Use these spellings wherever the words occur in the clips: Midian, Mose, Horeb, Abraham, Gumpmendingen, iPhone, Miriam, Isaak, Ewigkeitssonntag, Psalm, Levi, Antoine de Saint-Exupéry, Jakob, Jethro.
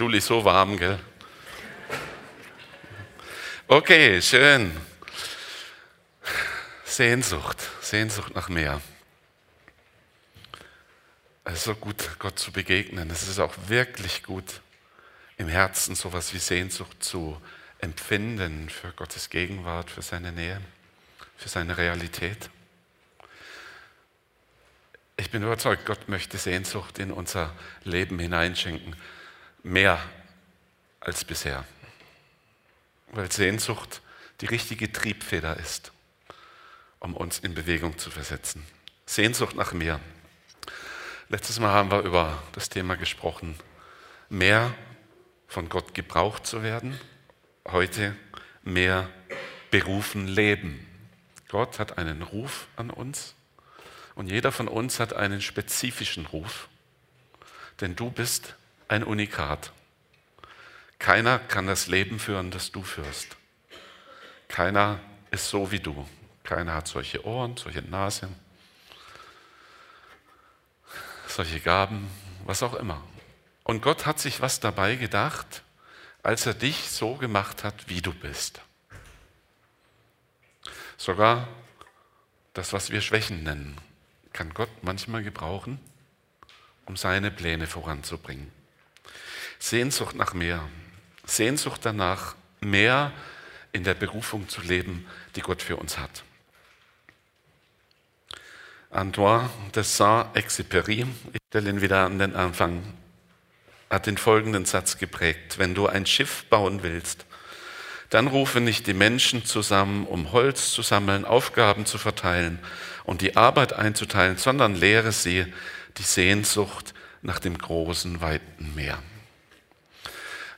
Stuhl ist so warm, gell? Okay, schön. Sehnsucht nach mehr. Es ist so gut, Gott zu begegnen. Es ist auch wirklich gut, im Herzen sowas wie Sehnsucht zu empfinden für Gottes Gegenwart, für seine Nähe, für seine Realität. Ich bin überzeugt, Gott möchte Sehnsucht in unser Leben hineinschenken. Mehr als bisher. Weil Sehnsucht die richtige Triebfeder ist, um uns in Bewegung zu versetzen. Sehnsucht nach mehr. Letztes Mal haben wir über das Thema gesprochen, mehr von Gott gebraucht zu werden. Heute mehr berufen leben. Gott hat einen Ruf an uns und jeder von uns hat einen spezifischen Ruf, denn du bist ein Unikat. Keiner kann das Leben führen, das du führst. Keiner ist so wie du. Keiner hat solche Ohren, solche Nase, solche Gaben, was auch immer. Und Gott hat sich was dabei gedacht, als er dich so gemacht hat, wie du bist. Sogar das, was wir Schwächen nennen, kann Gott manchmal gebrauchen, um seine Pläne voranzubringen. Sehnsucht nach mehr, Sehnsucht danach, mehr in der Berufung zu leben, die Gott für uns hat. Antoine de Saint-Exupéry, ich stelle ihn wieder an den Anfang, hat den folgenden Satz geprägt: Wenn du ein Schiff bauen willst, dann rufe nicht die Menschen zusammen, um Holz zu sammeln, Aufgaben zu verteilen und die Arbeit einzuteilen, sondern lehre sie die Sehnsucht nach dem großen, weiten Meer.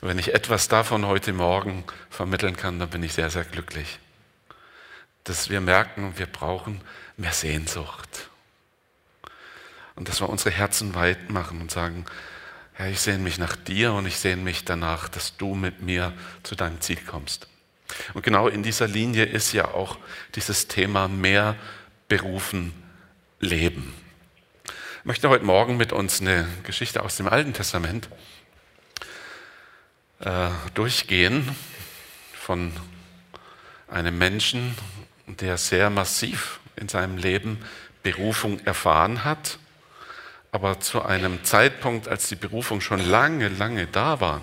Wenn ich etwas davon heute Morgen vermitteln kann, dann bin ich sehr, sehr glücklich. Dass wir merken, wir brauchen mehr Sehnsucht. Und dass wir unsere Herzen weit machen und sagen, Herr, ich sehne mich nach dir und ich sehne mich danach, dass du mit mir zu deinem Ziel kommst. Und genau in dieser Linie ist ja auch dieses Thema mehr berufen leben. Ich möchte heute Morgen mit uns eine Geschichte aus dem Alten Testament durchgehen von einem Menschen, der sehr massiv in seinem Leben Berufung erfahren hat, aber zu einem Zeitpunkt, als die Berufung schon lange, lange da war.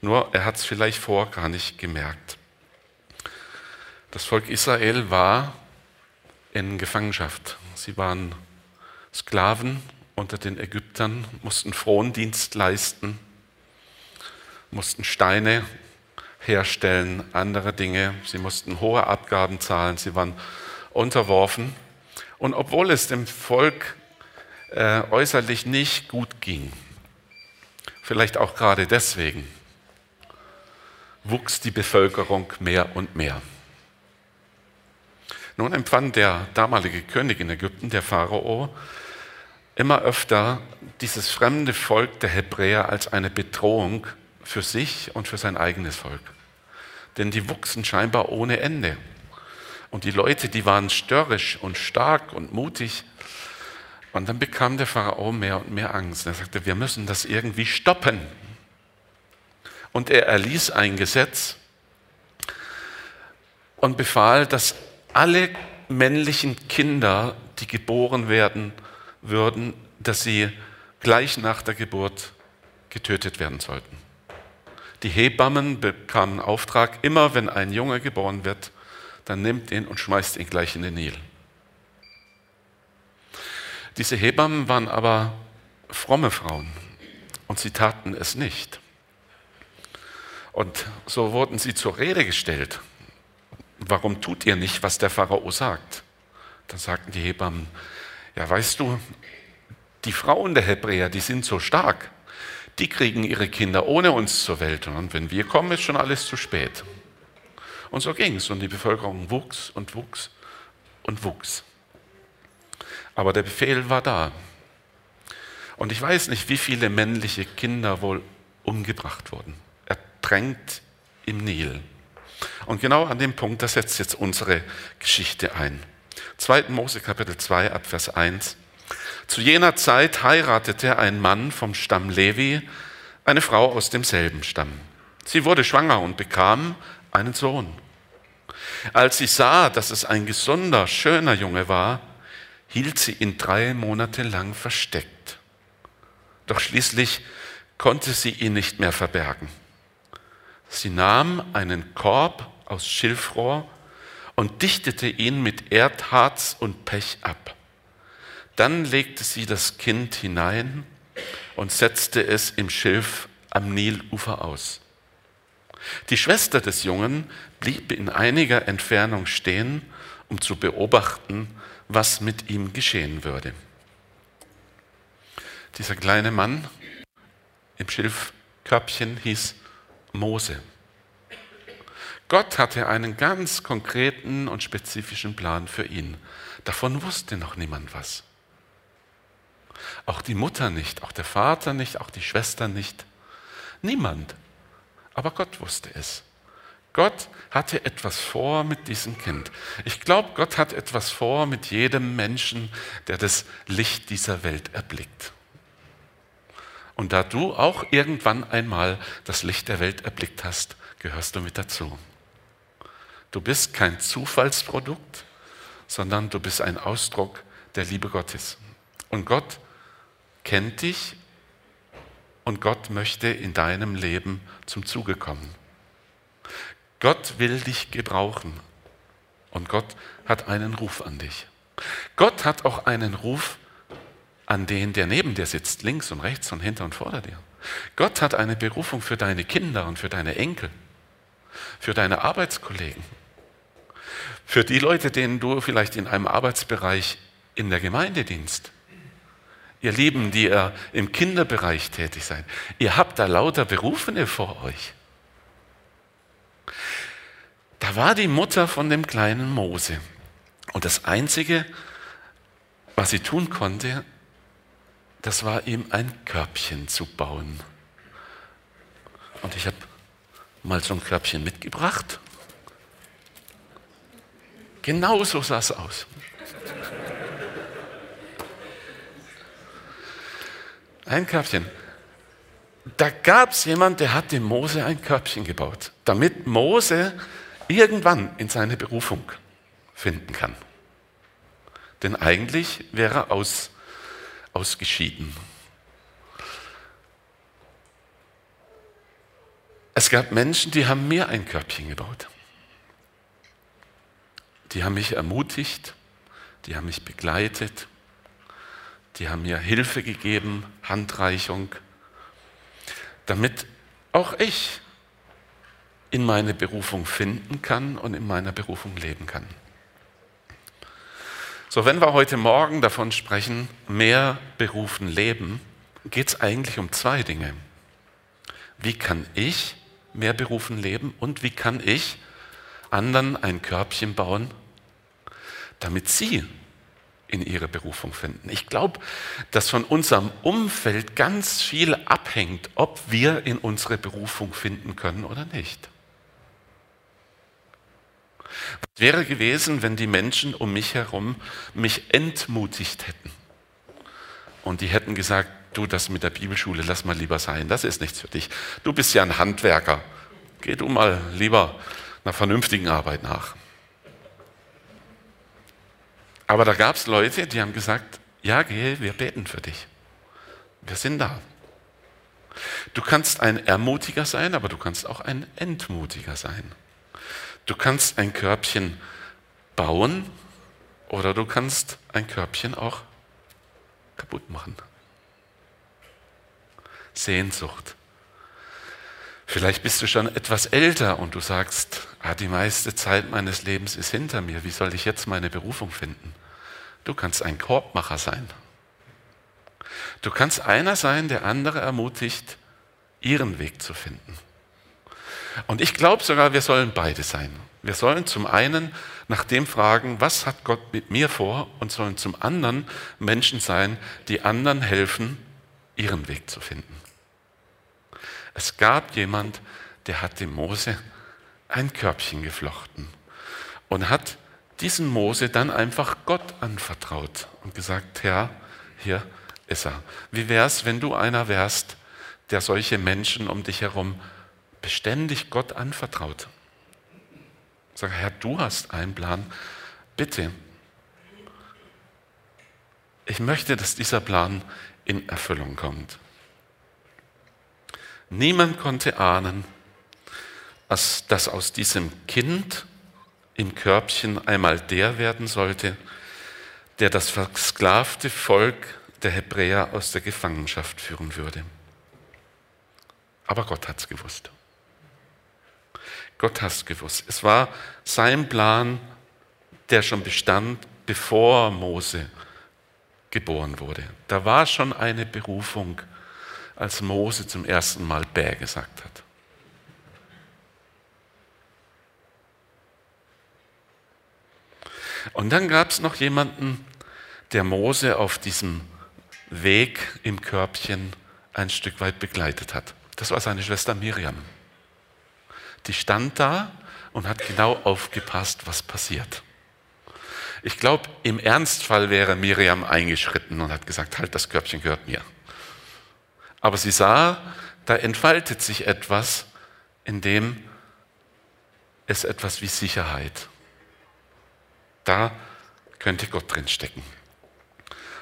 Nur er hat es vielleicht vorher gar nicht gemerkt. Das Volk Israel war in Gefangenschaft. Sie waren Sklaven unter den Ägyptern, mussten Frondienst leisten, mussten Steine herstellen, andere Dinge. Sie mussten hohe Abgaben zahlen, sie waren unterworfen. Und obwohl es dem Volk äußerlich nicht gut ging, vielleicht auch gerade deswegen, wuchs die Bevölkerung mehr und mehr. Nun empfand der damalige König in Ägypten, der Pharao, immer öfter dieses fremde Volk der Hebräer als eine Bedrohung für sich und für sein eigenes Volk. Denn die wuchsen scheinbar ohne Ende. Und die Leute, die waren störrisch und stark und mutig. Und dann bekam der Pharao mehr und mehr Angst. Er sagte, wir müssen das irgendwie stoppen. Und er erließ ein Gesetz und befahl, dass alle männlichen Kinder, die geboren werden würden, dass sie gleich nach der Geburt getötet werden sollten. Die Hebammen bekamen Auftrag, immer wenn ein Junge geboren wird, dann nimmt ihn und schmeißt ihn gleich in den Nil. Diese Hebammen waren aber fromme Frauen und sie taten es nicht. Und so wurden sie zur Rede gestellt. Warum tut ihr nicht, was der Pharao sagt? Dann sagten die Hebammen, ja weißt du, die Frauen der Hebräer, die sind so stark. Die kriegen ihre Kinder ohne uns zur Welt. Und wenn wir kommen, ist schon alles zu spät. Und so ging es. Und die Bevölkerung wuchs und wuchs und wuchs. Aber der Befehl war da. Und ich weiß nicht, wie viele männliche Kinder wohl umgebracht wurden. Ertränkt im Nil. Und genau an dem Punkt, da setzt jetzt unsere Geschichte ein. 2. Mose, Kapitel 2, ab Vers 1. Zu jener Zeit heiratete ein Mann vom Stamm Levi eine Frau aus demselben Stamm. Sie wurde schwanger und bekam einen Sohn. Als sie sah, dass es ein gesunder, schöner Junge war, hielt sie ihn 3 Monate lang versteckt. Doch schließlich konnte sie ihn nicht mehr verbergen. Sie nahm einen Korb aus Schilfrohr und dichtete ihn mit Erdharz und Pech ab. Dann legte sie das Kind hinein und setzte es im Schilf am Nilufer aus. Die Schwester des Jungen blieb in einiger Entfernung stehen, um zu beobachten, was mit ihm geschehen würde. Dieser kleine Mann im Schilfkörbchen hieß Mose. Gott hatte einen ganz konkreten und spezifischen Plan für ihn. Davon wusste noch niemand was. Auch die Mutter nicht, auch der Vater nicht, auch die Schwester nicht. Niemand. Aber Gott wusste es. Gott hatte etwas vor mit diesem Kind. Ich glaube, Gott hat etwas vor mit jedem Menschen, der das Licht dieser Welt erblickt. Und da du auch irgendwann einmal das Licht der Welt erblickt hast, gehörst du mit dazu. Du bist kein Zufallsprodukt, sondern du bist ein Ausdruck der Liebe Gottes. Und Gott kennt dich und Gott möchte in deinem Leben zum Zuge kommen. Gott will dich gebrauchen und Gott hat einen Ruf an dich. Gott hat auch einen Ruf an den, der neben dir sitzt, links und rechts und hinter und vor dir. Gott hat eine Berufung für deine Kinder und für deine Enkel, für deine Arbeitskollegen, für die Leute, denen du vielleicht in einem Arbeitsbereich in der Gemeinde dienst. Ihr Lieben, die ihr im Kinderbereich tätig seid, ihr habt da lauter Berufene vor euch. Da war die Mutter von dem kleinen Mose. Und das Einzige, was sie tun konnte, das war ihm ein Körbchen zu bauen. Und ich habe mal so ein Körbchen mitgebracht. Genau so sah es aus. Ein Körbchen. Da gab es jemanden, der hat dem Mose ein Körbchen gebaut, damit Mose irgendwann in seine Berufung finden kann. Denn eigentlich wäre er ausgeschieden. Es gab Menschen, die haben mir ein Körbchen gebaut. Die haben mich ermutigt, die haben mich begleitet, die haben mir Hilfe gegeben, Handreichung, damit auch ich in meine Berufung finden kann und in meiner Berufung leben kann. So, wenn wir heute Morgen davon sprechen, mehr berufen leben, geht es eigentlich um 2 Dinge. Wie kann ich mehr berufen leben und wie kann ich anderen ein Körbchen bauen, damit sie in ihre Berufung finden. Ich glaube, dass von unserem Umfeld ganz viel abhängt, ob wir in unsere Berufung finden können oder nicht. Was wäre gewesen, wenn die Menschen um mich herum mich entmutigt hätten? Und die hätten gesagt, du, das mit der Bibelschule, lass mal lieber sein, das ist nichts für dich. Du bist ja ein Handwerker, geh du mal lieber einer vernünftigen Arbeit nach. Aber da gab es Leute, die haben gesagt, ja, geh, wir beten für dich. Wir sind da. Du kannst ein Ermutiger sein, aber du kannst auch ein Entmutiger sein. Du kannst ein Körbchen bauen oder du kannst ein Körbchen auch kaputt machen. Sehnsucht. Vielleicht bist du schon etwas älter und du sagst, die meiste Zeit meines Lebens ist hinter mir, wie soll ich jetzt meine Berufung finden? Du kannst ein Korbmacher sein. Du kannst einer sein, der andere ermutigt, ihren Weg zu finden. Und ich glaube sogar, wir sollen beide sein. Wir sollen zum einen nach dem fragen, was hat Gott mit mir vor, und sollen zum anderen Menschen sein, die anderen helfen, ihren Weg zu finden. Es gab jemand, der hat dem Mose ein Körbchen geflochten und hat diesen Mose dann einfach Gott anvertraut und gesagt, Herr, hier ist er. Wie wär's, wenn du einer wärst, der solche Menschen um dich herum beständig Gott anvertraut. Sag, Herr, du hast einen Plan, bitte. Ich möchte, dass dieser Plan in Erfüllung kommt. Niemand konnte ahnen, dass aus diesem Kind im Körbchen einmal der werden sollte, der das versklavte Volk der Hebräer aus der Gefangenschaft führen würde. Aber Gott hat es gewusst. Gott hat es gewusst. Es war sein Plan, der schon bestand, bevor Mose geboren wurde. Da war schon eine Berufung, als Mose zum ersten Mal Bäh gesagt hat. Und dann gab es noch jemanden, der Mose auf diesem Weg im Körbchen ein Stück weit begleitet hat. Das war seine Schwester Miriam. Die stand da und hat genau aufgepasst, was passiert. Ich glaube, im Ernstfall wäre Miriam eingeschritten und hat gesagt, halt, das Körbchen gehört mir. Aber sie sah, da entfaltet sich etwas, in dem es etwas wie Sicherheit. Da könnte Gott drin stecken.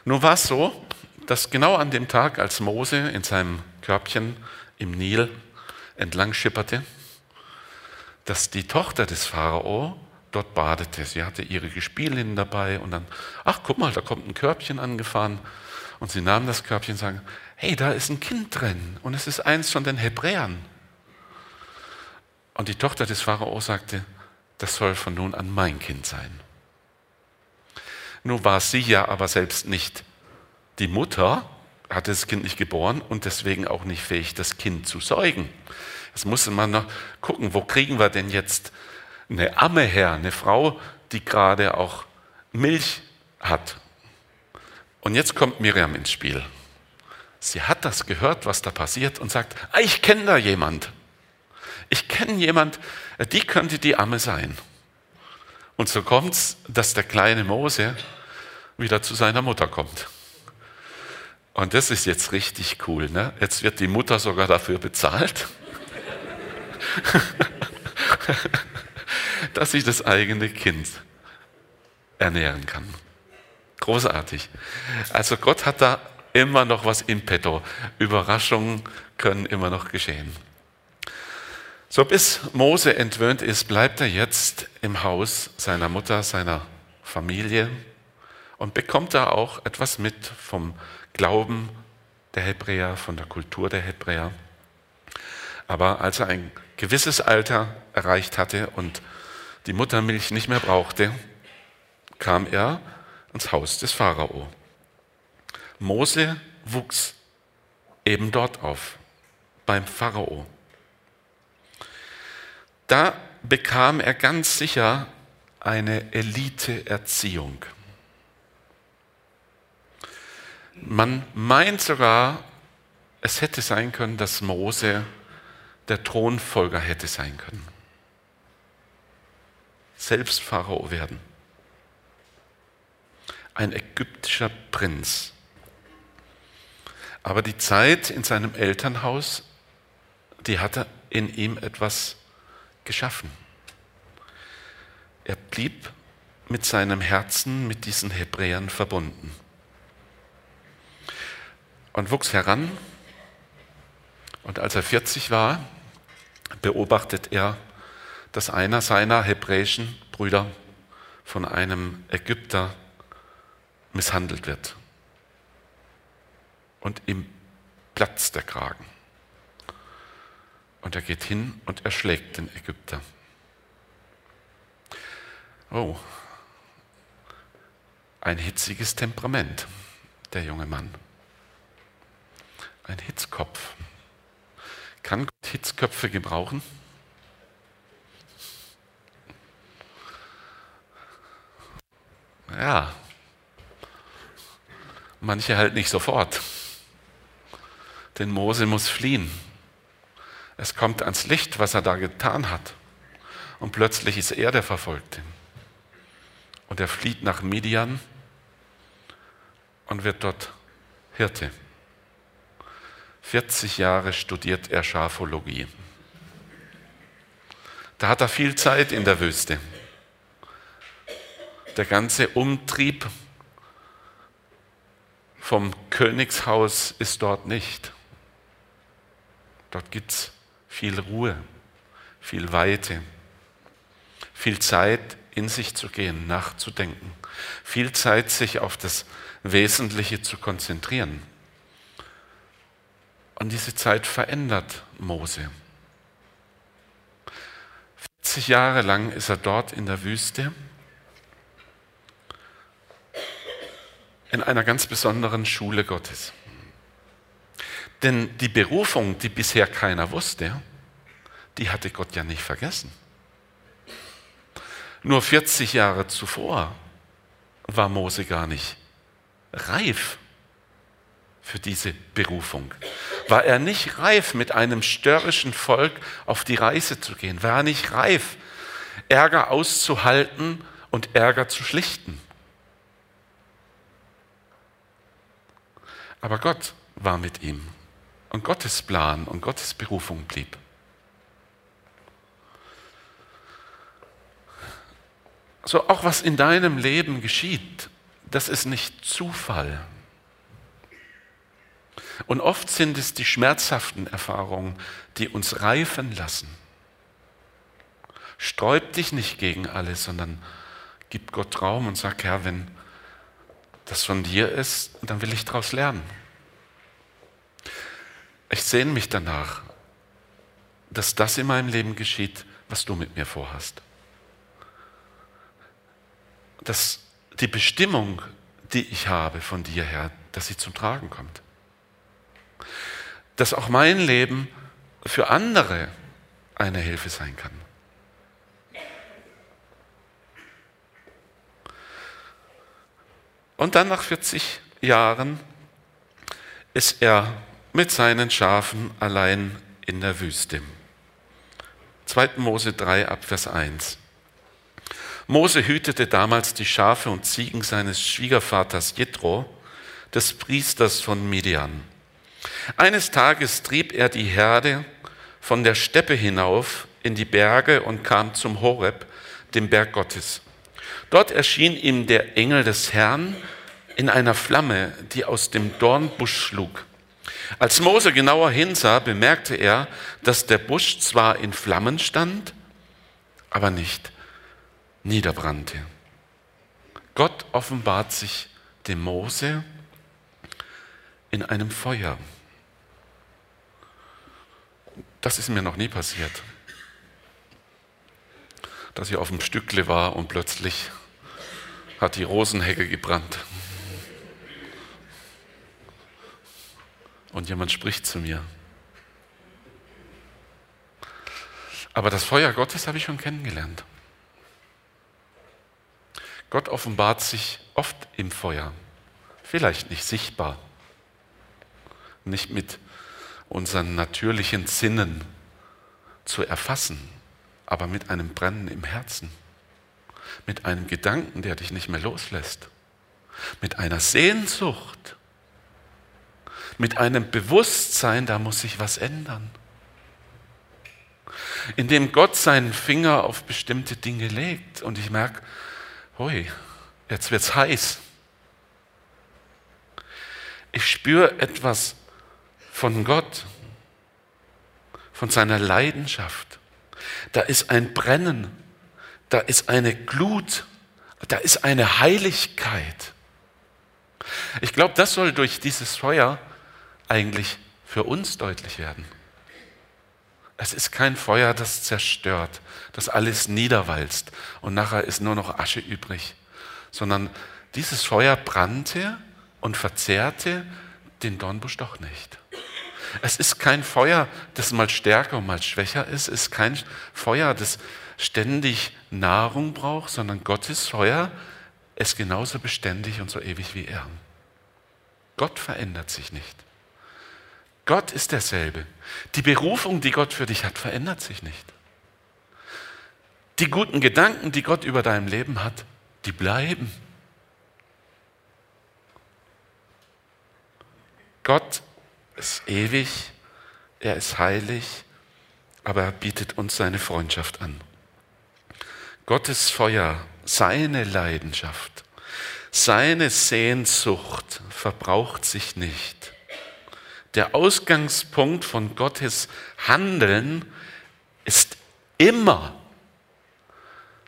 Nur war es so, dass genau an dem Tag, als Mose in seinem Körbchen im Nil entlang schipperte, dass die Tochter des Pharao dort badete. Sie hatte ihre Gespielinnen dabei und dann, ach guck mal, da kommt ein Körbchen angefahren. Und sie nahm das Körbchen und sagten, hey, da ist ein Kind drin und es ist eins von den Hebräern. Und die Tochter des Pharao sagte, das soll von nun an mein Kind sein. Nur war sie ja aber selbst nicht die Mutter, hatte das Kind nicht geboren und deswegen auch nicht fähig, das Kind zu säugen. Jetzt musste man noch gucken, wo kriegen wir denn jetzt eine Amme her, eine Frau, die gerade auch Milch hat. Und jetzt kommt Miriam ins Spiel. Sie hat das gehört, was da passiert und sagt, ich kenne da jemand. Ich kenne jemand, die könnte die Amme sein. Und so kommt es, dass der kleine Mose wieder zu seiner Mutter kommt. Und das ist jetzt richtig cool, ne? Jetzt wird die Mutter sogar dafür bezahlt, dass sie das eigene Kind ernähren kann. Großartig. Also Gott hat da immer noch was in petto. Überraschungen können immer noch geschehen. So bis Mose entwöhnt ist, bleibt er jetzt im Haus seiner Mutter, seiner Familie und bekommt da auch etwas mit vom Glauben der Hebräer, von der Kultur der Hebräer. Aber als er ein gewisses Alter erreicht hatte und die Muttermilch nicht mehr brauchte, kam er ins Haus des Pharao. Mose wuchs eben dort auf, beim Pharao. Da bekam er ganz sicher eine Elite-Erziehung. Man meint sogar, es hätte sein können, dass Mose der Thronfolger hätte sein können. Selbst Pharao werden. Ein ägyptischer Prinz. Aber die Zeit in seinem Elternhaus, die hatte in ihm etwas geschaffen. Er blieb mit seinem Herzen mit diesen Hebräern verbunden und wuchs heran. Und als er 40 war, beobachtet er, dass einer seiner hebräischen Brüder von einem Ägypter misshandelt wird. Und ihm platzt der Kragen. Und er geht hin und erschlägt den Ägypter. Oh, ein hitziges Temperament, der junge Mann. Ein Hitzkopf. Kann Gott Hitzköpfe gebrauchen? Ja, manche halt nicht sofort. Denn Mose muss fliehen. Es kommt ans Licht, was er da getan hat. Und plötzlich ist er der Verfolgte. Und er flieht nach Midian und wird dort Hirte. 40 Jahre studiert er Schafologie. Da hat er viel Zeit in der Wüste. Der ganze Umtrieb vom Königshaus ist dort nicht. Dort gibt es viel Ruhe, viel Weite, viel Zeit, in sich zu gehen, nachzudenken, viel Zeit, sich auf das Wesentliche zu konzentrieren. Und diese Zeit verändert Mose. 40 Jahre lang ist er dort in der Wüste, in einer ganz besonderen Schule Gottes. Denn die Berufung, die bisher keiner wusste, die hatte Gott ja nicht vergessen. Nur 40 Jahre zuvor war Mose gar nicht reif für diese Berufung. War er nicht reif, mit einem störrischen Volk auf die Reise zu gehen? War er nicht reif, Ärger auszuhalten und Ärger zu schlichten? Aber Gott war mit ihm und Gottes Plan und Gottes Berufung blieb. So, auch was in deinem Leben geschieht, das ist nicht Zufall. Und oft sind es die schmerzhaften Erfahrungen, die uns reifen lassen. Sträub dich nicht gegen alles, sondern gib Gott Raum und sag, Herr, wenn das von dir ist, dann will ich daraus lernen. Ich sehne mich danach, dass das in meinem Leben geschieht, was du mit mir vorhast. Dass die Bestimmung, die ich habe von dir her, dass sie zum Tragen kommt. Dass auch mein Leben für andere eine Hilfe sein kann. Und dann nach 40 Jahren ist er mit seinen Schafen allein in der Wüste. 2. Mose 3, Abvers 1. Mose hütete damals die Schafe und Ziegen seines Schwiegervaters Jethro, des Priesters von Midian. Eines Tages trieb er die Herde von der Steppe hinauf in die Berge und kam zum Horeb, dem Berg Gottes. Dort erschien ihm der Engel des Herrn in einer Flamme, die aus dem Dornbusch schlug. Als Mose genauer hinsah, bemerkte er, dass der Busch zwar in Flammen stand, aber nicht niederbrannte. Gott offenbart sich dem Mose in einem Feuer. Das ist mir noch nie passiert, dass ich auf dem Stückle war und plötzlich hat die Rosenhecke gebrannt. Und jemand spricht zu mir. Aber das Feuer Gottes habe ich schon kennengelernt. Gott offenbart sich oft im Feuer, vielleicht nicht sichtbar, nicht mit unseren natürlichen Sinnen zu erfassen, aber mit einem Brennen im Herzen, mit einem Gedanken, der dich nicht mehr loslässt, mit einer Sehnsucht, mit einem Bewusstsein, da muss sich was ändern, indem Gott seinen Finger auf bestimmte Dinge legt und ich merke, hui, jetzt wird's heiß. Ich spüre etwas von Gott, von seiner Leidenschaft. Da ist ein Brennen, da ist eine Glut, da ist eine Heiligkeit. Ich glaube, das soll durch dieses Feuer eigentlich für uns deutlich werden. Es ist kein Feuer, das zerstört, das alles niederwalzt und nachher ist nur noch Asche übrig, sondern dieses Feuer brannte und verzehrte den Dornbusch doch nicht. Es ist kein Feuer, das mal stärker und mal schwächer ist. Es ist kein Feuer, das ständig Nahrung braucht, sondern Gottes Feuer ist genauso beständig und so ewig wie er. Gott verändert sich nicht. Gott ist derselbe. Die Berufung, die Gott für dich hat, verändert sich nicht. Die guten Gedanken, die Gott über deinem Leben hat, die bleiben. Gott ist ewig, er ist heilig, aber er bietet uns seine Freundschaft an. Gottes Feuer, seine Leidenschaft, seine Sehnsucht verbraucht sich nicht. Der Ausgangspunkt von Gottes Handeln ist immer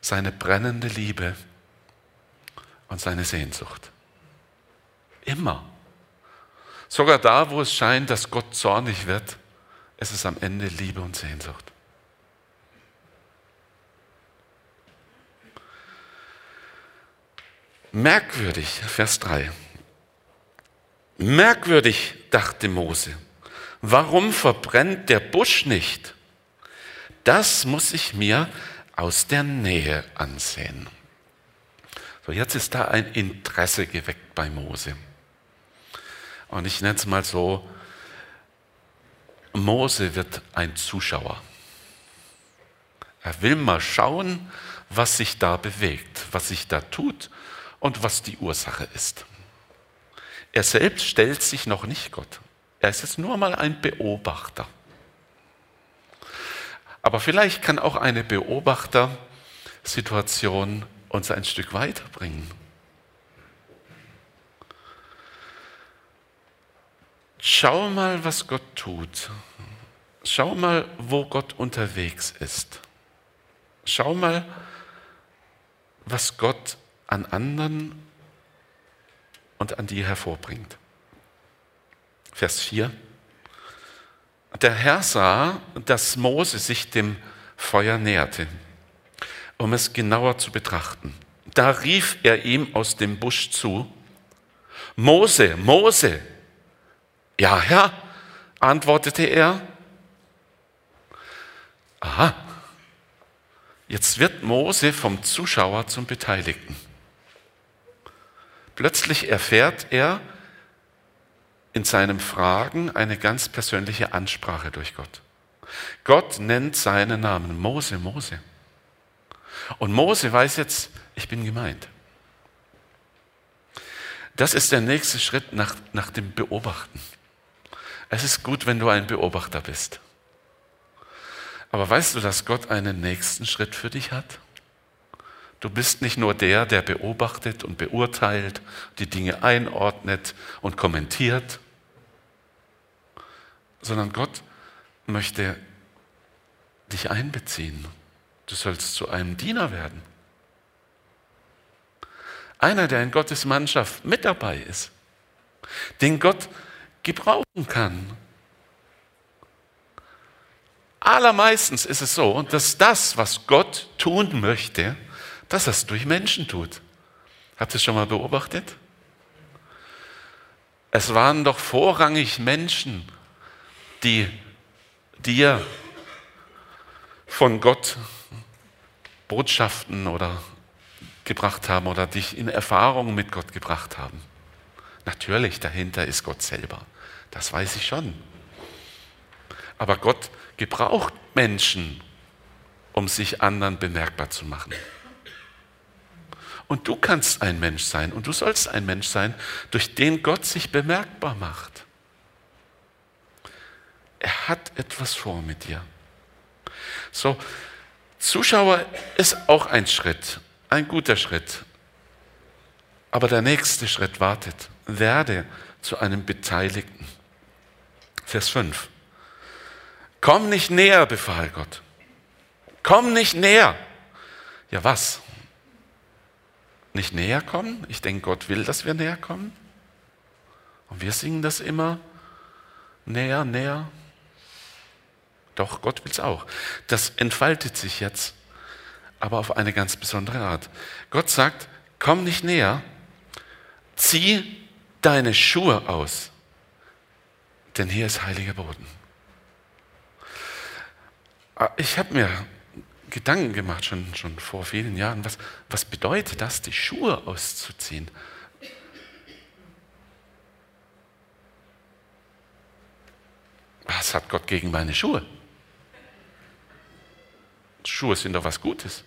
seine brennende Liebe und seine Sehnsucht. Immer. Sogar da, wo es scheint, dass Gott zornig wird, es ist am Ende Liebe und Sehnsucht. Merkwürdig, Vers 3. Merkwürdig, dachte Mose, warum verbrennt der Busch nicht? Das muss ich mir aus der Nähe ansehen. So, jetzt ist da ein Interesse geweckt bei Mose. Und ich nenne es mal so, Mose wird ein Zuschauer. Er will mal schauen, was sich da bewegt, was sich da tut und was die Ursache ist. Er selbst stellt sich noch nicht Gott. Er ist jetzt nur mal ein Beobachter. Aber vielleicht kann auch eine Beobachtersituation uns ein Stück weiterbringen. Schau mal, was Gott tut. Schau mal, wo Gott unterwegs ist. Schau mal, was Gott an anderen und an dir hervorbringt. Vers 4. Der Herr sah, dass Mose sich dem Feuer näherte, um es genauer zu betrachten. Da rief er ihm aus dem Busch zu: Mose, Mose! Ja, Herr, antwortete er. Aha, jetzt wird Mose vom Zuschauer zum Beteiligten. Plötzlich erfährt er in seinem Fragen eine ganz persönliche Ansprache durch Gott. Gott nennt seinen Namen Mose, Mose. Und Mose weiß jetzt, ich bin gemeint. Das ist der nächste Schritt nach dem Beobachten. Es ist gut, wenn du ein Beobachter bist. Aber weißt du, dass Gott einen nächsten Schritt für dich hat? Du bist nicht nur der beobachtet und beurteilt, die Dinge einordnet und kommentiert, sondern Gott möchte dich einbeziehen. Du sollst zu einem Diener werden. Einer, der in Gottes Mannschaft mit dabei ist, den Gott gebrauchen kann. Allermeistens ist es so, dass das, was Gott tun möchte, dass er es durch Menschen tut. Habt ihr es schon mal beobachtet? Es waren doch vorrangig Menschen, die dir von Gott Botschaften oder gebracht haben oder dich in Erfahrung mit Gott gebracht haben. Natürlich, dahinter ist Gott selber. Das weiß ich schon. Aber Gott gebraucht Menschen, um sich anderen bemerkbar zu machen. Und du kannst ein Mensch sein und du sollst ein Mensch sein, durch den Gott sich bemerkbar macht. Er hat etwas vor mit dir. So, Zuschauer ist auch ein Schritt, ein guter Schritt. Aber der nächste Schritt wartet. Werde zu einem Beteiligten. Vers 5. Komm nicht näher, befahl Gott. Komm nicht näher. Ja, was? Nicht näher kommen? Ich denke, Gott will, dass wir näher kommen. Und wir singen das immer. Näher, näher. Doch, Gott will es auch. Das entfaltet sich jetzt, aber auf eine ganz besondere Art. Gott sagt, komm nicht näher, zieh deine Schuhe aus, denn hier ist heiliger Boden. Ich habe mir Gedanken gemacht, schon vor vielen Jahren, was bedeutet das, die Schuhe auszuziehen? Was hat Gott gegen meine Schuhe? Schuhe sind doch was Gutes.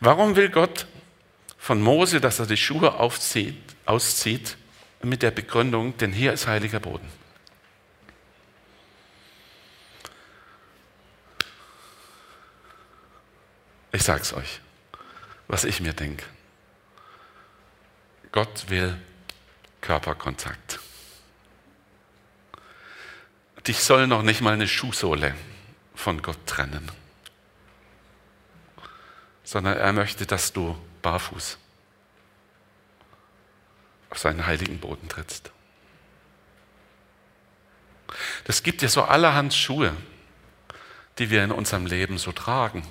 Warum will Gott von Mose, dass er die Schuhe auszieht, mit der Begründung, denn hier ist heiliger Boden. Ich sag's euch, was ich mir denke. Gott will Körperkontakt. Dich soll noch nicht mal eine Schuhsohle von Gott trennen, sondern er möchte, dass du barfuß auf seinen heiligen Boden trittst. Das gibt ja so allerhand Schuhe, die wir in unserem Leben so tragen.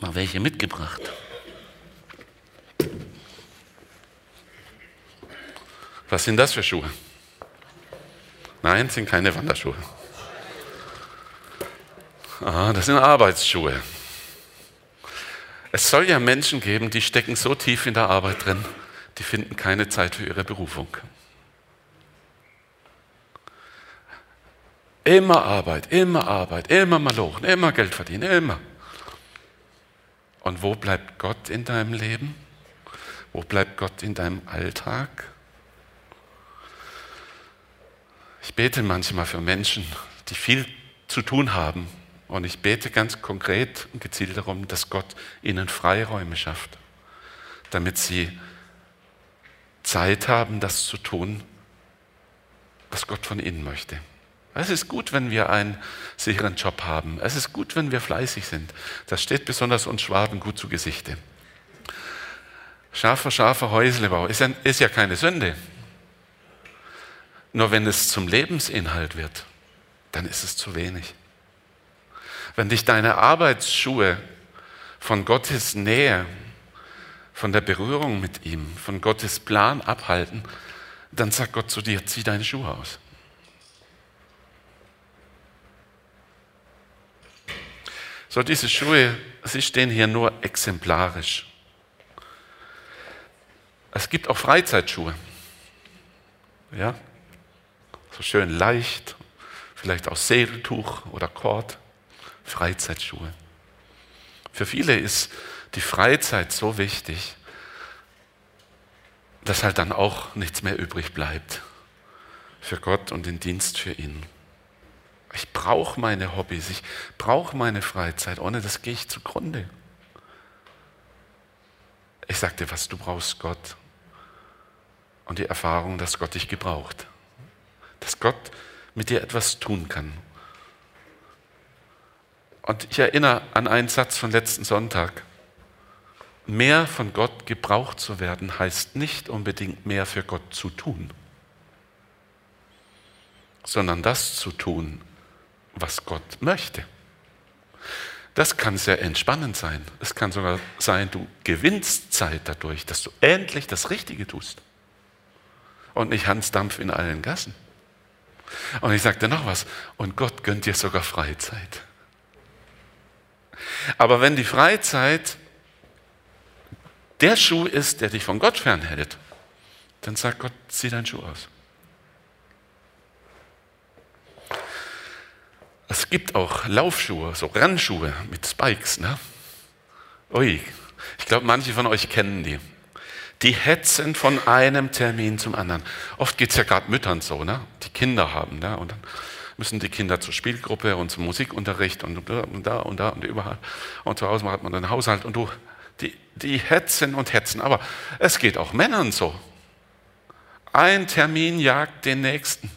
Mal welche mitgebracht. Was sind das für Schuhe? Nein, sind keine Wanderschuhe. Ah, das sind Arbeitsschuhe. Es soll ja Menschen geben, die stecken so tief in der Arbeit drin, die finden keine Zeit für ihre Berufung. Immer Arbeit, immer Arbeit, immer Malochen, immer Geld verdienen, immer. Und wo bleibt Gott in deinem Leben? Wo bleibt Gott in deinem Alltag? Ich bete manchmal für Menschen, die viel zu tun haben. Und ich bete ganz konkret und gezielt darum, dass Gott ihnen Freiräume schafft, damit sie Zeit haben, das zu tun, was Gott von ihnen möchte. Es ist gut, wenn wir einen sicheren Job haben. Es ist gut, wenn wir fleißig sind. Das steht besonders uns Schwaben gut zu Gesichte. Scharfer Häuslebau ist ja keine Sünde. Nur wenn es zum Lebensinhalt wird, dann ist es zu wenig. Wenn dich deine Arbeitsschuhe von Gottes Nähe, von der Berührung mit ihm, von Gottes Plan abhalten, dann sagt Gott zu dir, zieh deine Schuhe aus. So, diese Schuhe, sie stehen hier nur exemplarisch. Es gibt auch Freizeitschuhe. Ja? So schön leicht, vielleicht aus Segeltuch oder Kord, Freizeitschuhe. Für viele ist die Freizeit so wichtig, dass halt dann auch nichts mehr übrig bleibt für Gott und den Dienst für ihn. Ich brauche meine Hobbys, ich brauche meine Freizeit, ohne das gehe ich zugrunde. Ich sage dir was, du brauchst Gott und die Erfahrung, dass Gott dich gebraucht. Dass Gott mit dir etwas tun kann. Und ich erinnere an einen Satz von letzten Sonntag. Mehr von Gott gebraucht zu werden, heißt nicht unbedingt mehr für Gott zu tun, sondern das zu tun, was Gott möchte. Das kann sehr entspannend sein. Es kann sogar sein, du gewinnst Zeit dadurch, dass du endlich das Richtige tust. Und nicht Hans Dampf in allen Gassen. Und ich sage dir noch was, und Gott gönnt dir sogar Freizeit. Aber wenn die Freizeit der Schuh ist, der dich von Gott fernhält, dann sagt Gott, zieh deinen Schuh aus. Es gibt auch Laufschuhe, so Rennschuhe mit Spikes, ne? Ui, ich glaube, manche von euch kennen die. Die hetzen von einem Termin zum anderen. Oft geht es ja gerade Müttern so, ne? Die Kinder haben, ne? Und dann müssen die Kinder zur Spielgruppe und zum Musikunterricht und da und da und da und überall. Und zu Hause hat man den Haushalt und du, die hetzen und hetzen. Aber es geht auch Männern so. Ein Termin jagt den nächsten.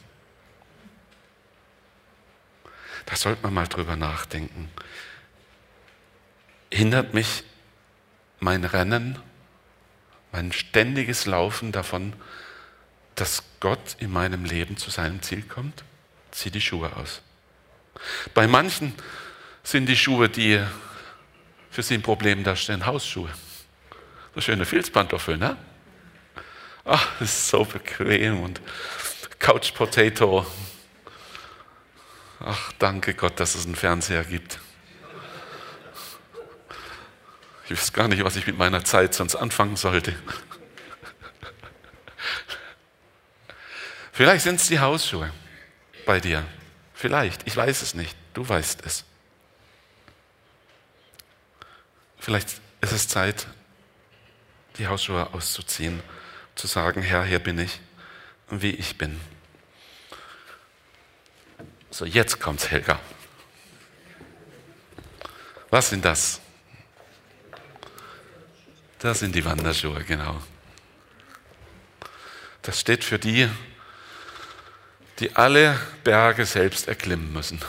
Da sollte man mal drüber nachdenken. Hindert mich mein Rennen, mein ständiges Laufen davon, dass Gott in meinem Leben zu seinem Ziel kommt? Zieh die Schuhe aus. Bei manchen sind die Schuhe, die für sie ein Problem darstellen, Hausschuhe. So schöne Filzpantoffeln, ne? Ach, das ist so bequem und Couch Potato. Ach, danke Gott, dass es einen Fernseher gibt. Ich weiß gar nicht, was ich mit meiner Zeit sonst anfangen sollte. Vielleicht sind es die Hausschuhe bei dir. Vielleicht, ich weiß es nicht, du weißt es. Vielleicht ist es Zeit, die Hausschuhe auszuziehen, zu sagen, Herr, hier bin ich, wie ich bin. So, jetzt kommt's, Helga. Was sind das? Das sind die Wanderschuhe, genau. Das steht für die, die alle Berge selbst erklimmen müssen.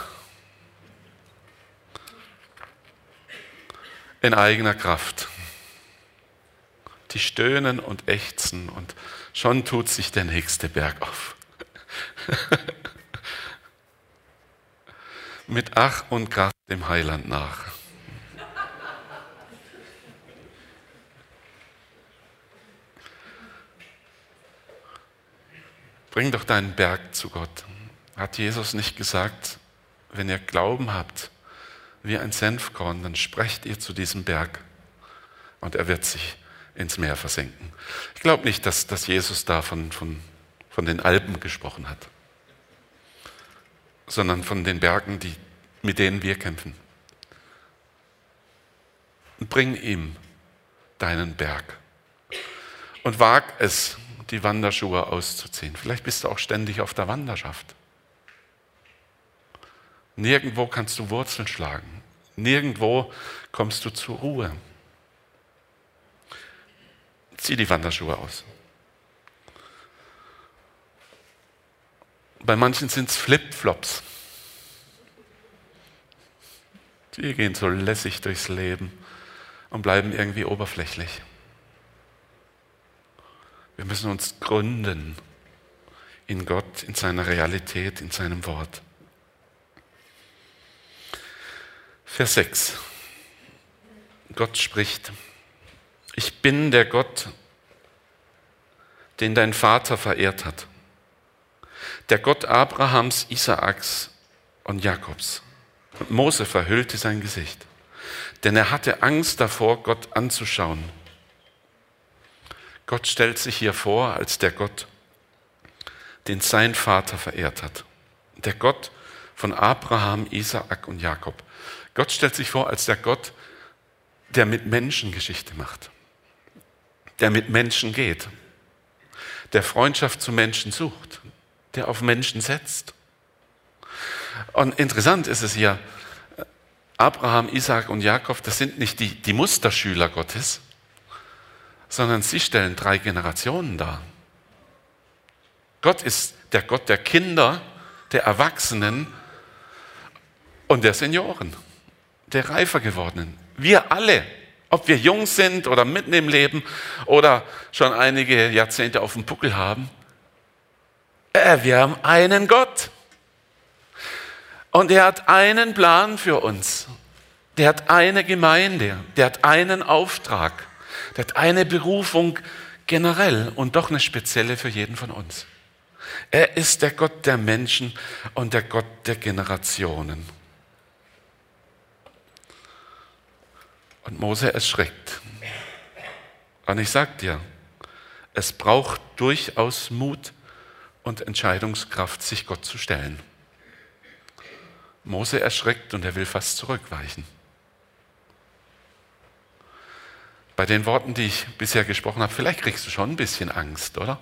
In eigener Kraft. Die stöhnen und ächzen und schon tut sich der nächste Berg auf. Mit Ach und Kraft dem Heiland nach. Bring doch deinen Berg zu Gott. Hat Jesus nicht gesagt, wenn ihr Glauben habt, wie ein Senfkorn, dann sprecht ihr zu diesem Berg und er wird sich ins Meer versenken. Ich glaube nicht, dass Jesus da von den Alpen gesprochen hat, sondern von den Bergen, mit denen wir kämpfen. Und bring ihm deinen Berg und wag es, die Wanderschuhe auszuziehen. Vielleicht bist du auch ständig auf der Wanderschaft. Nirgendwo kannst du Wurzeln schlagen. Nirgendwo kommst du zur Ruhe. Zieh die Wanderschuhe aus. Bei manchen sind es Flipflops. Die gehen so lässig durchs Leben und bleiben irgendwie oberflächlich. Wir müssen uns gründen in Gott, in seiner Realität, in seinem Wort. Vers 6. Gott spricht: Ich bin der Gott, den dein Vater verehrt hat, der Gott Abrahams, Isaaks und Jakobs. Und Mose verhüllte sein Gesicht, denn er hatte Angst davor, Gott anzuschauen. Gott stellt sich hier vor als der Gott, den sein Vater verehrt hat. Der Gott von Abraham, Isaak und Jakob. Gott stellt sich vor als der Gott, der mit Menschen Geschichte macht, der mit Menschen geht, der Freundschaft zu Menschen sucht, der auf Menschen setzt. Und interessant ist es hier, Abraham, Isaak und Jakob, das sind nicht die Musterschüler Gottes, sondern sie stellen 3 Generationen dar. Gott ist der Gott der Kinder, der Erwachsenen und der Senioren, der reifer gewordenen. Wir alle, ob wir jung sind oder mitten im Leben oder schon einige Jahrzehnte auf dem Buckel haben, wir haben einen Gott. Und er hat einen Plan für uns. Der hat eine Gemeinde, der hat einen Auftrag, der hat eine Berufung generell und doch eine spezielle für jeden von uns. Er ist der Gott der Menschen und der Gott der Generationen. Und Mose erschreckt. Und ich sage dir, es braucht durchaus Mut und Entscheidungskraft, sich Gott zu stellen. Mose erschreckt und er will fast zurückweichen. Bei den Worten, die ich bisher gesprochen habe, vielleicht kriegst du schon ein bisschen Angst, oder?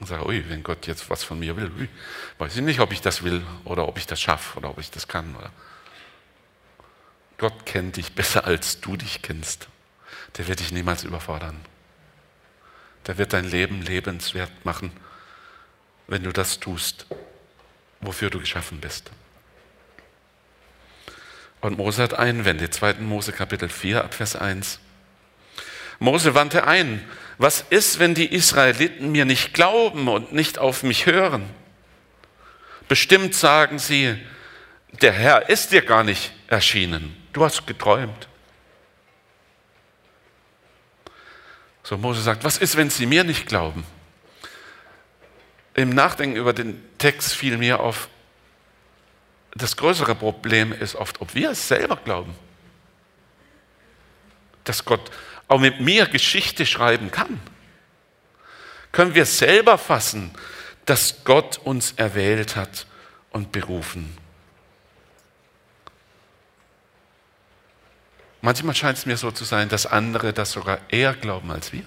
Und sage, ui, wenn Gott jetzt was von mir will, ui, weiß ich nicht, ob ich das will oder ob ich das schaffe oder ob ich das kann. Oder? Gott kennt dich besser, als du dich kennst. Der wird dich niemals überfordern. Der wird dein Leben lebenswert machen, wenn du das tust, wofür du geschaffen bist. Und Mose hat Einwände, 2. Mose Kapitel 4, Abvers 1. Mose wandte ein, was ist, wenn die Israeliten mir nicht glauben und nicht auf mich hören? Bestimmt sagen sie, der Herr ist dir gar nicht erschienen, du hast geträumt. So Mose sagt, was ist, wenn sie mir nicht glauben? Im Nachdenken über den Text fiel mir auf, das größere Problem ist oft, ob wir es selber glauben. Dass Gott auch mit mir Geschichte schreiben kann. Können wir selber fassen, dass Gott uns erwählt hat und berufen. Manchmal scheint es mir so zu sein, dass andere das sogar eher glauben als wir.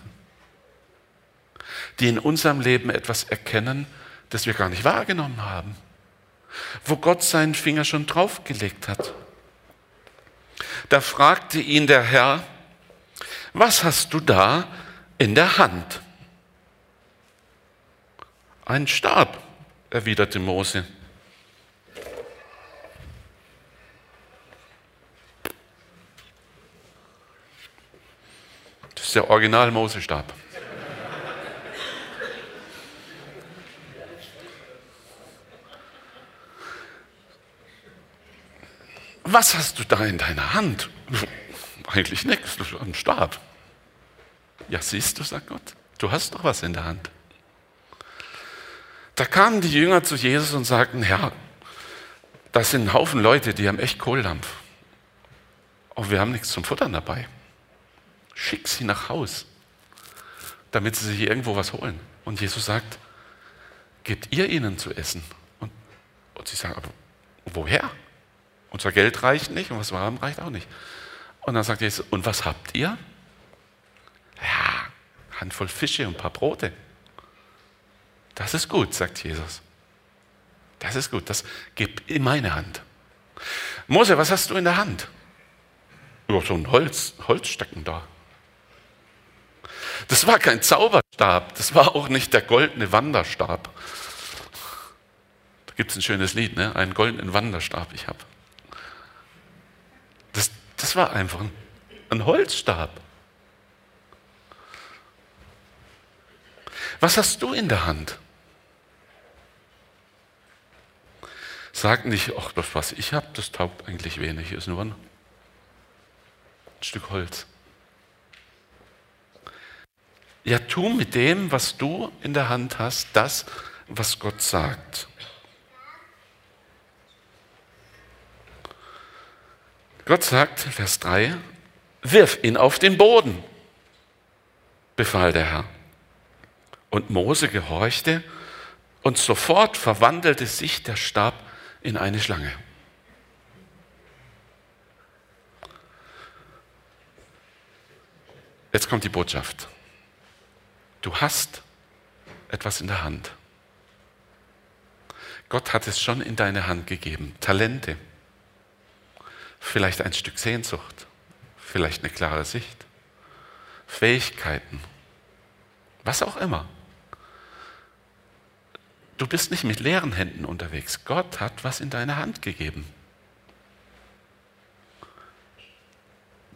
Die in unserem Leben etwas erkennen, das wir gar nicht wahrgenommen haben. Wo Gott seinen Finger schon draufgelegt hat. Da fragte ihn der Herr, was hast du da in der Hand? Ein Stab, erwiderte Mose. Das ist der Original-Mose-Stab. Was hast du da in deiner Hand? Eigentlich nichts, das ist ein Stab. Ja, siehst du, sagt Gott, du hast doch was in der Hand. Da kamen die Jünger zu Jesus und sagten, Herr, das sind ein Haufen Leute, die haben echt Kohldampf. Aber wir haben nichts zum Futtern dabei. Schick sie nach Haus, damit sie sich irgendwo was holen. Und Jesus sagt, gebt ihr ihnen zu essen. Und sie sagen, aber woher? Unser Geld reicht nicht und was wir haben, reicht auch nicht. Und dann sagt Jesus, und was habt ihr? Ja, Handvoll Fische und ein paar Brote. Das ist gut, sagt Jesus. Das ist gut, das gib in meine Hand. Mose, was hast du in der Hand? Ja, so ein Holzstecken da. Das war kein Zauberstab, das war auch nicht der goldene Wanderstab. Da gibt es ein schönes Lied, ne? Einen goldenen Wanderstab ich habe. Das war einfach ein Holzstab. Was hast du in der Hand? Sag nicht, ach, das, was ich habe, das taugt eigentlich wenig, ist nur ein Stück Holz. Ja, tu mit dem, was du in der Hand hast, das, was Gott sagt. Gott sagt, Vers 3, wirf ihn auf den Boden, befahl der Herr. Und Mose gehorchte und sofort verwandelte sich der Stab in eine Schlange. Jetzt kommt die Botschaft. Du hast etwas in der Hand. Gott hat es schon in deine Hand gegeben. Talente. Vielleicht ein Stück Sehnsucht, vielleicht eine klare Sicht, Fähigkeiten, was auch immer. Du bist nicht mit leeren Händen unterwegs. Gott hat was in deine Hand gegeben.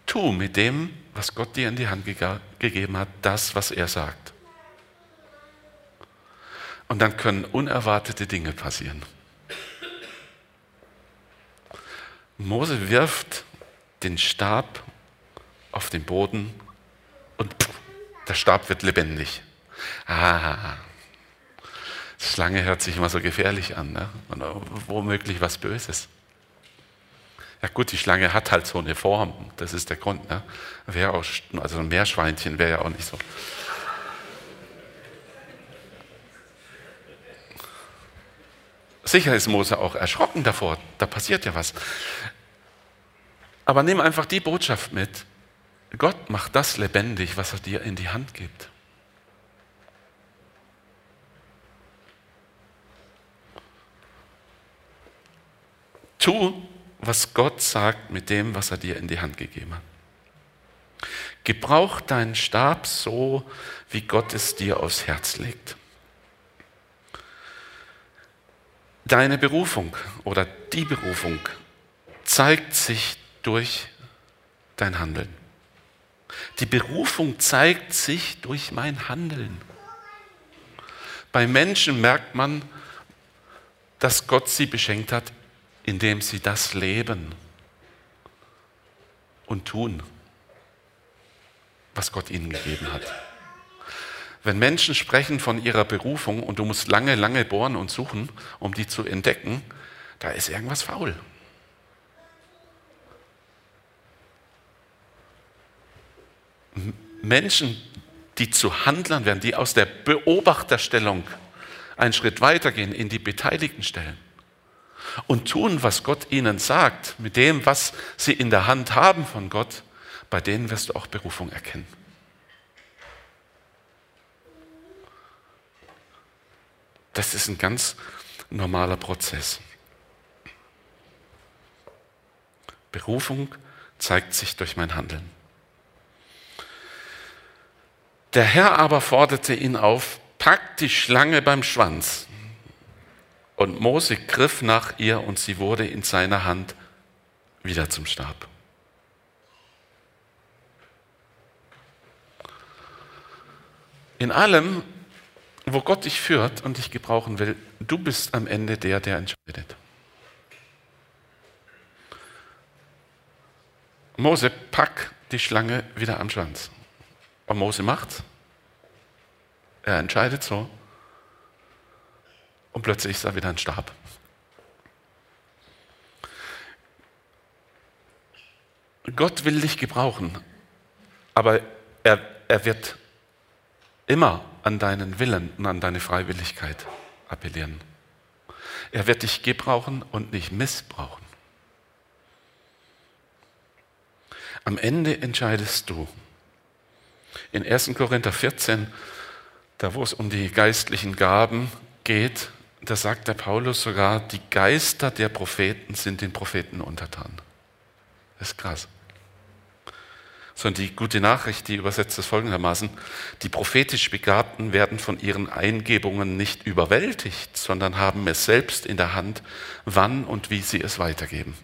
Tu mit dem, was Gott dir in die Hand gegeben hat, das, was er sagt. Und dann können unerwartete Dinge passieren. Mose wirft den Stab auf den Boden und der Stab wird lebendig. Ah, Schlange hört sich immer so gefährlich an, ne? Und womöglich was Böses. Ja gut, die Schlange hat halt so eine Form, das ist der Grund, ne? Wäre auch, also ein Meerschweinchen wäre ja auch nicht so. Sicher ist Mose auch erschrocken davor, da passiert ja was. Aber nimm einfach die Botschaft mit, Gott macht das lebendig, was er dir in die Hand gibt. Tu, was Gott sagt mit dem, was er dir in die Hand gegeben hat. Gebrauch deinen Stab so, wie Gott es dir aufs Herz legt. Deine Berufung oder die Berufung zeigt sich durch dein Handeln. Die Berufung zeigt sich durch mein Handeln. Bei Menschen merkt man, dass Gott sie beschenkt hat, indem sie das leben und tun, was Gott ihnen gegeben hat. Wenn Menschen sprechen von ihrer Berufung und du musst lange, lange bohren und suchen, um die zu entdecken, da ist irgendwas faul. Menschen, die zu Handlern werden, die aus der Beobachterstellung einen Schritt weitergehen, in die Beteiligten stellen und tun, was Gott ihnen sagt, mit dem, was sie in der Hand haben von Gott, bei denen wirst du auch Berufung erkennen. Das ist ein ganz normaler Prozess. Berufung zeigt sich durch mein Handeln. Der Herr aber forderte ihn auf, pack die Schlange beim Schwanz. Und Mose griff nach ihr und sie wurde in seiner Hand wieder zum Stab. In allem, wo Gott dich führt und dich gebrauchen will, du bist am Ende der, der entscheidet. Mose, pack die Schlange wieder am Schwanz. Und Mose macht's. Er entscheidet so. Und plötzlich ist da wieder ein Stab. Gott will dich gebrauchen, aber er wird immer an deinen Willen und an deine Freiwilligkeit appellieren. Er wird dich gebrauchen und nicht missbrauchen. Am Ende entscheidest du. In 1. Korinther 14, da wo es um die geistlichen Gaben geht, da sagt der Paulus sogar, die Geister der Propheten sind den Propheten untertan. Das ist krass. Sondern die gute Nachricht, die übersetzt es folgendermaßen, die prophetisch Begabten werden von ihren Eingebungen nicht überwältigt, sondern haben es selbst in der Hand, wann und wie sie es weitergeben.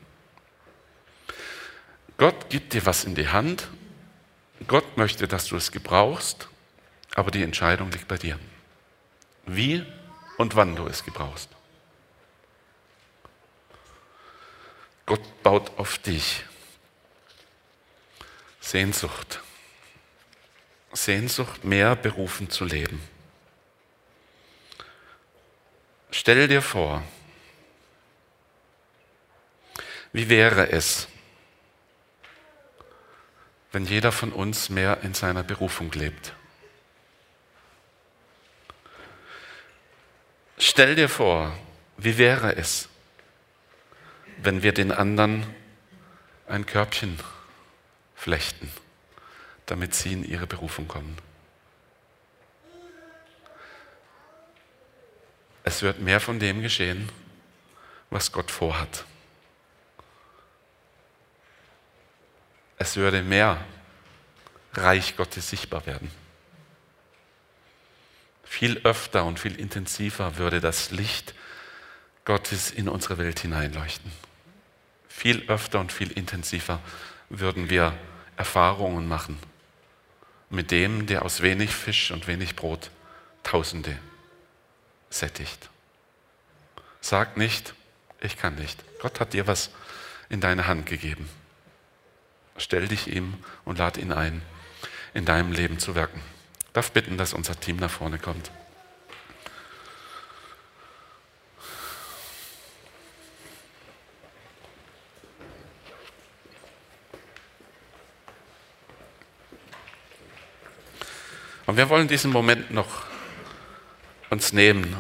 Gott gibt dir was in die Hand, Gott möchte, dass du es gebrauchst, aber die Entscheidung liegt bei dir. Wie und wann du es gebrauchst. Gott baut auf dich. Sehnsucht. Sehnsucht, mehr berufen zu leben. Stell dir vor, wie wäre es, wenn jeder von uns mehr in seiner Berufung lebt. Stell dir vor, wie wäre es, wenn wir den anderen ein Körbchen flechten, damit sie in ihre Berufung kommen. Es wird mehr von dem geschehen, was Gott vorhat. Es würde mehr Reich Gottes sichtbar werden. Viel öfter und viel intensiver würde das Licht Gottes in unsere Welt hineinleuchten. Viel öfter und viel intensiver würden wir Erfahrungen machen mit dem, der aus wenig Fisch und wenig Brot Tausende sättigt. Sag nicht, ich kann nicht. Gott hat dir was in deine Hand gegeben. Stell dich ihm und lad ihn ein, in deinem Leben zu wirken. Ich darf bitten, dass unser Team nach vorne kommt. Und wir wollen diesen Moment noch uns nehmen,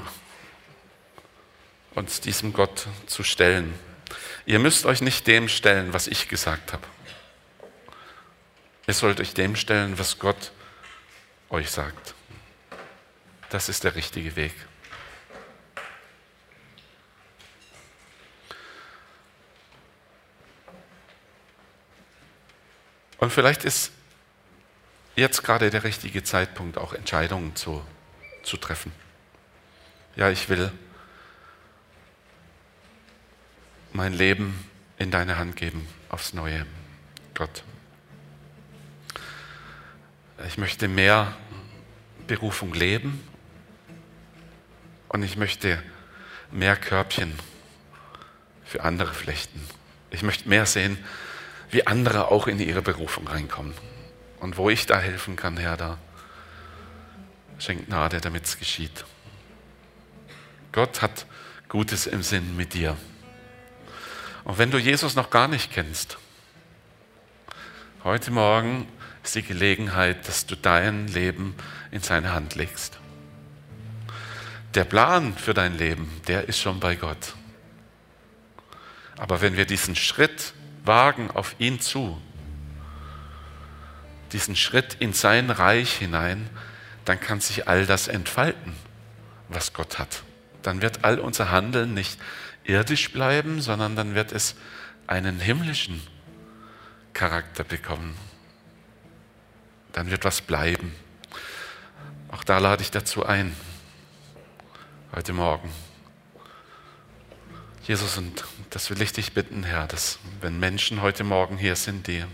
uns diesem Gott zu stellen. Ihr müsst euch nicht dem stellen, was ich gesagt habe. Ihr sollt euch dem stellen, was Gott euch sagt. Das ist der richtige Weg. Und vielleicht ist jetzt gerade der richtige Zeitpunkt, auch Entscheidungen zu treffen. Ja, ich will mein Leben in deine Hand geben, aufs Neue, Gott. Ich möchte mehr Berufung leben und ich möchte mehr Körbchen für andere flechten. Ich möchte mehr sehen, wie andere auch in ihre Berufung reinkommen. Und wo ich da helfen kann, Herr, da schenk Gnade, damit es geschieht. Gott hat Gutes im Sinn mit dir. Und wenn du Jesus noch gar nicht kennst, heute Morgen ist die Gelegenheit, dass du dein Leben in seine Hand legst. Der Plan für dein Leben, der ist schon bei Gott. Aber wenn wir diesen Schritt wagen auf ihn zu, diesen Schritt in sein Reich hinein, dann kann sich all das entfalten, was Gott hat. Dann wird all unser Handeln nicht irdisch bleiben, sondern dann wird es einen himmlischen Charakter bekommen. Dann wird was bleiben. Auch da lade ich dazu ein, heute Morgen. Jesus, und das will ich dich bitten, Herr, dass wenn Menschen heute Morgen hier sind, die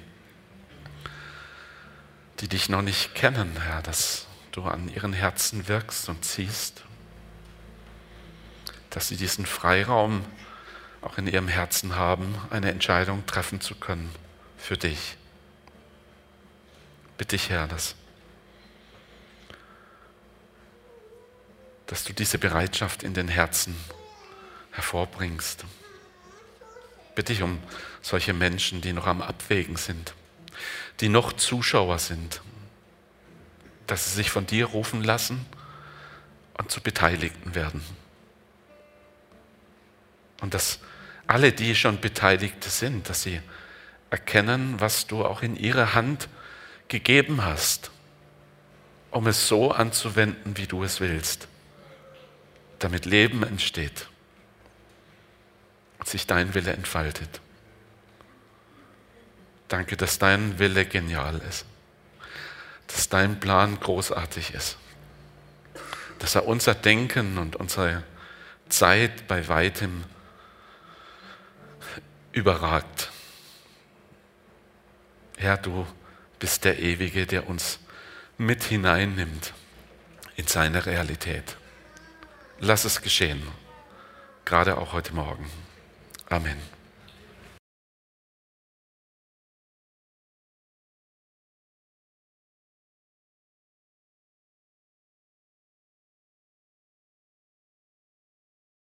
dich noch nicht kennen, Herr, dass du an ihren Herzen wirkst und ziehst, dass sie diesen Freiraum auch in ihrem Herzen haben, eine Entscheidung treffen zu können für dich. Bitte dich, Herr, dass du diese Bereitschaft in den Herzen hervorbringst. Bitte dich um solche Menschen, die noch am Abwägen sind, die noch Zuschauer sind, dass sie sich von dir rufen lassen und zu Beteiligten werden. Und dass alle, die schon Beteiligte sind, dass sie erkennen, was du auch in ihre Hand gegeben hast, um es so anzuwenden, wie du es willst, damit Leben entsteht und sich dein Wille entfaltet. Danke, dass dein Wille genial ist, dass dein Plan großartig ist, dass er unser Denken und unsere Zeit bei weitem überragt. Herr, du bist der Ewige, der uns mit hineinnimmt in seine Realität. Lass es geschehen, gerade auch heute Morgen. Amen.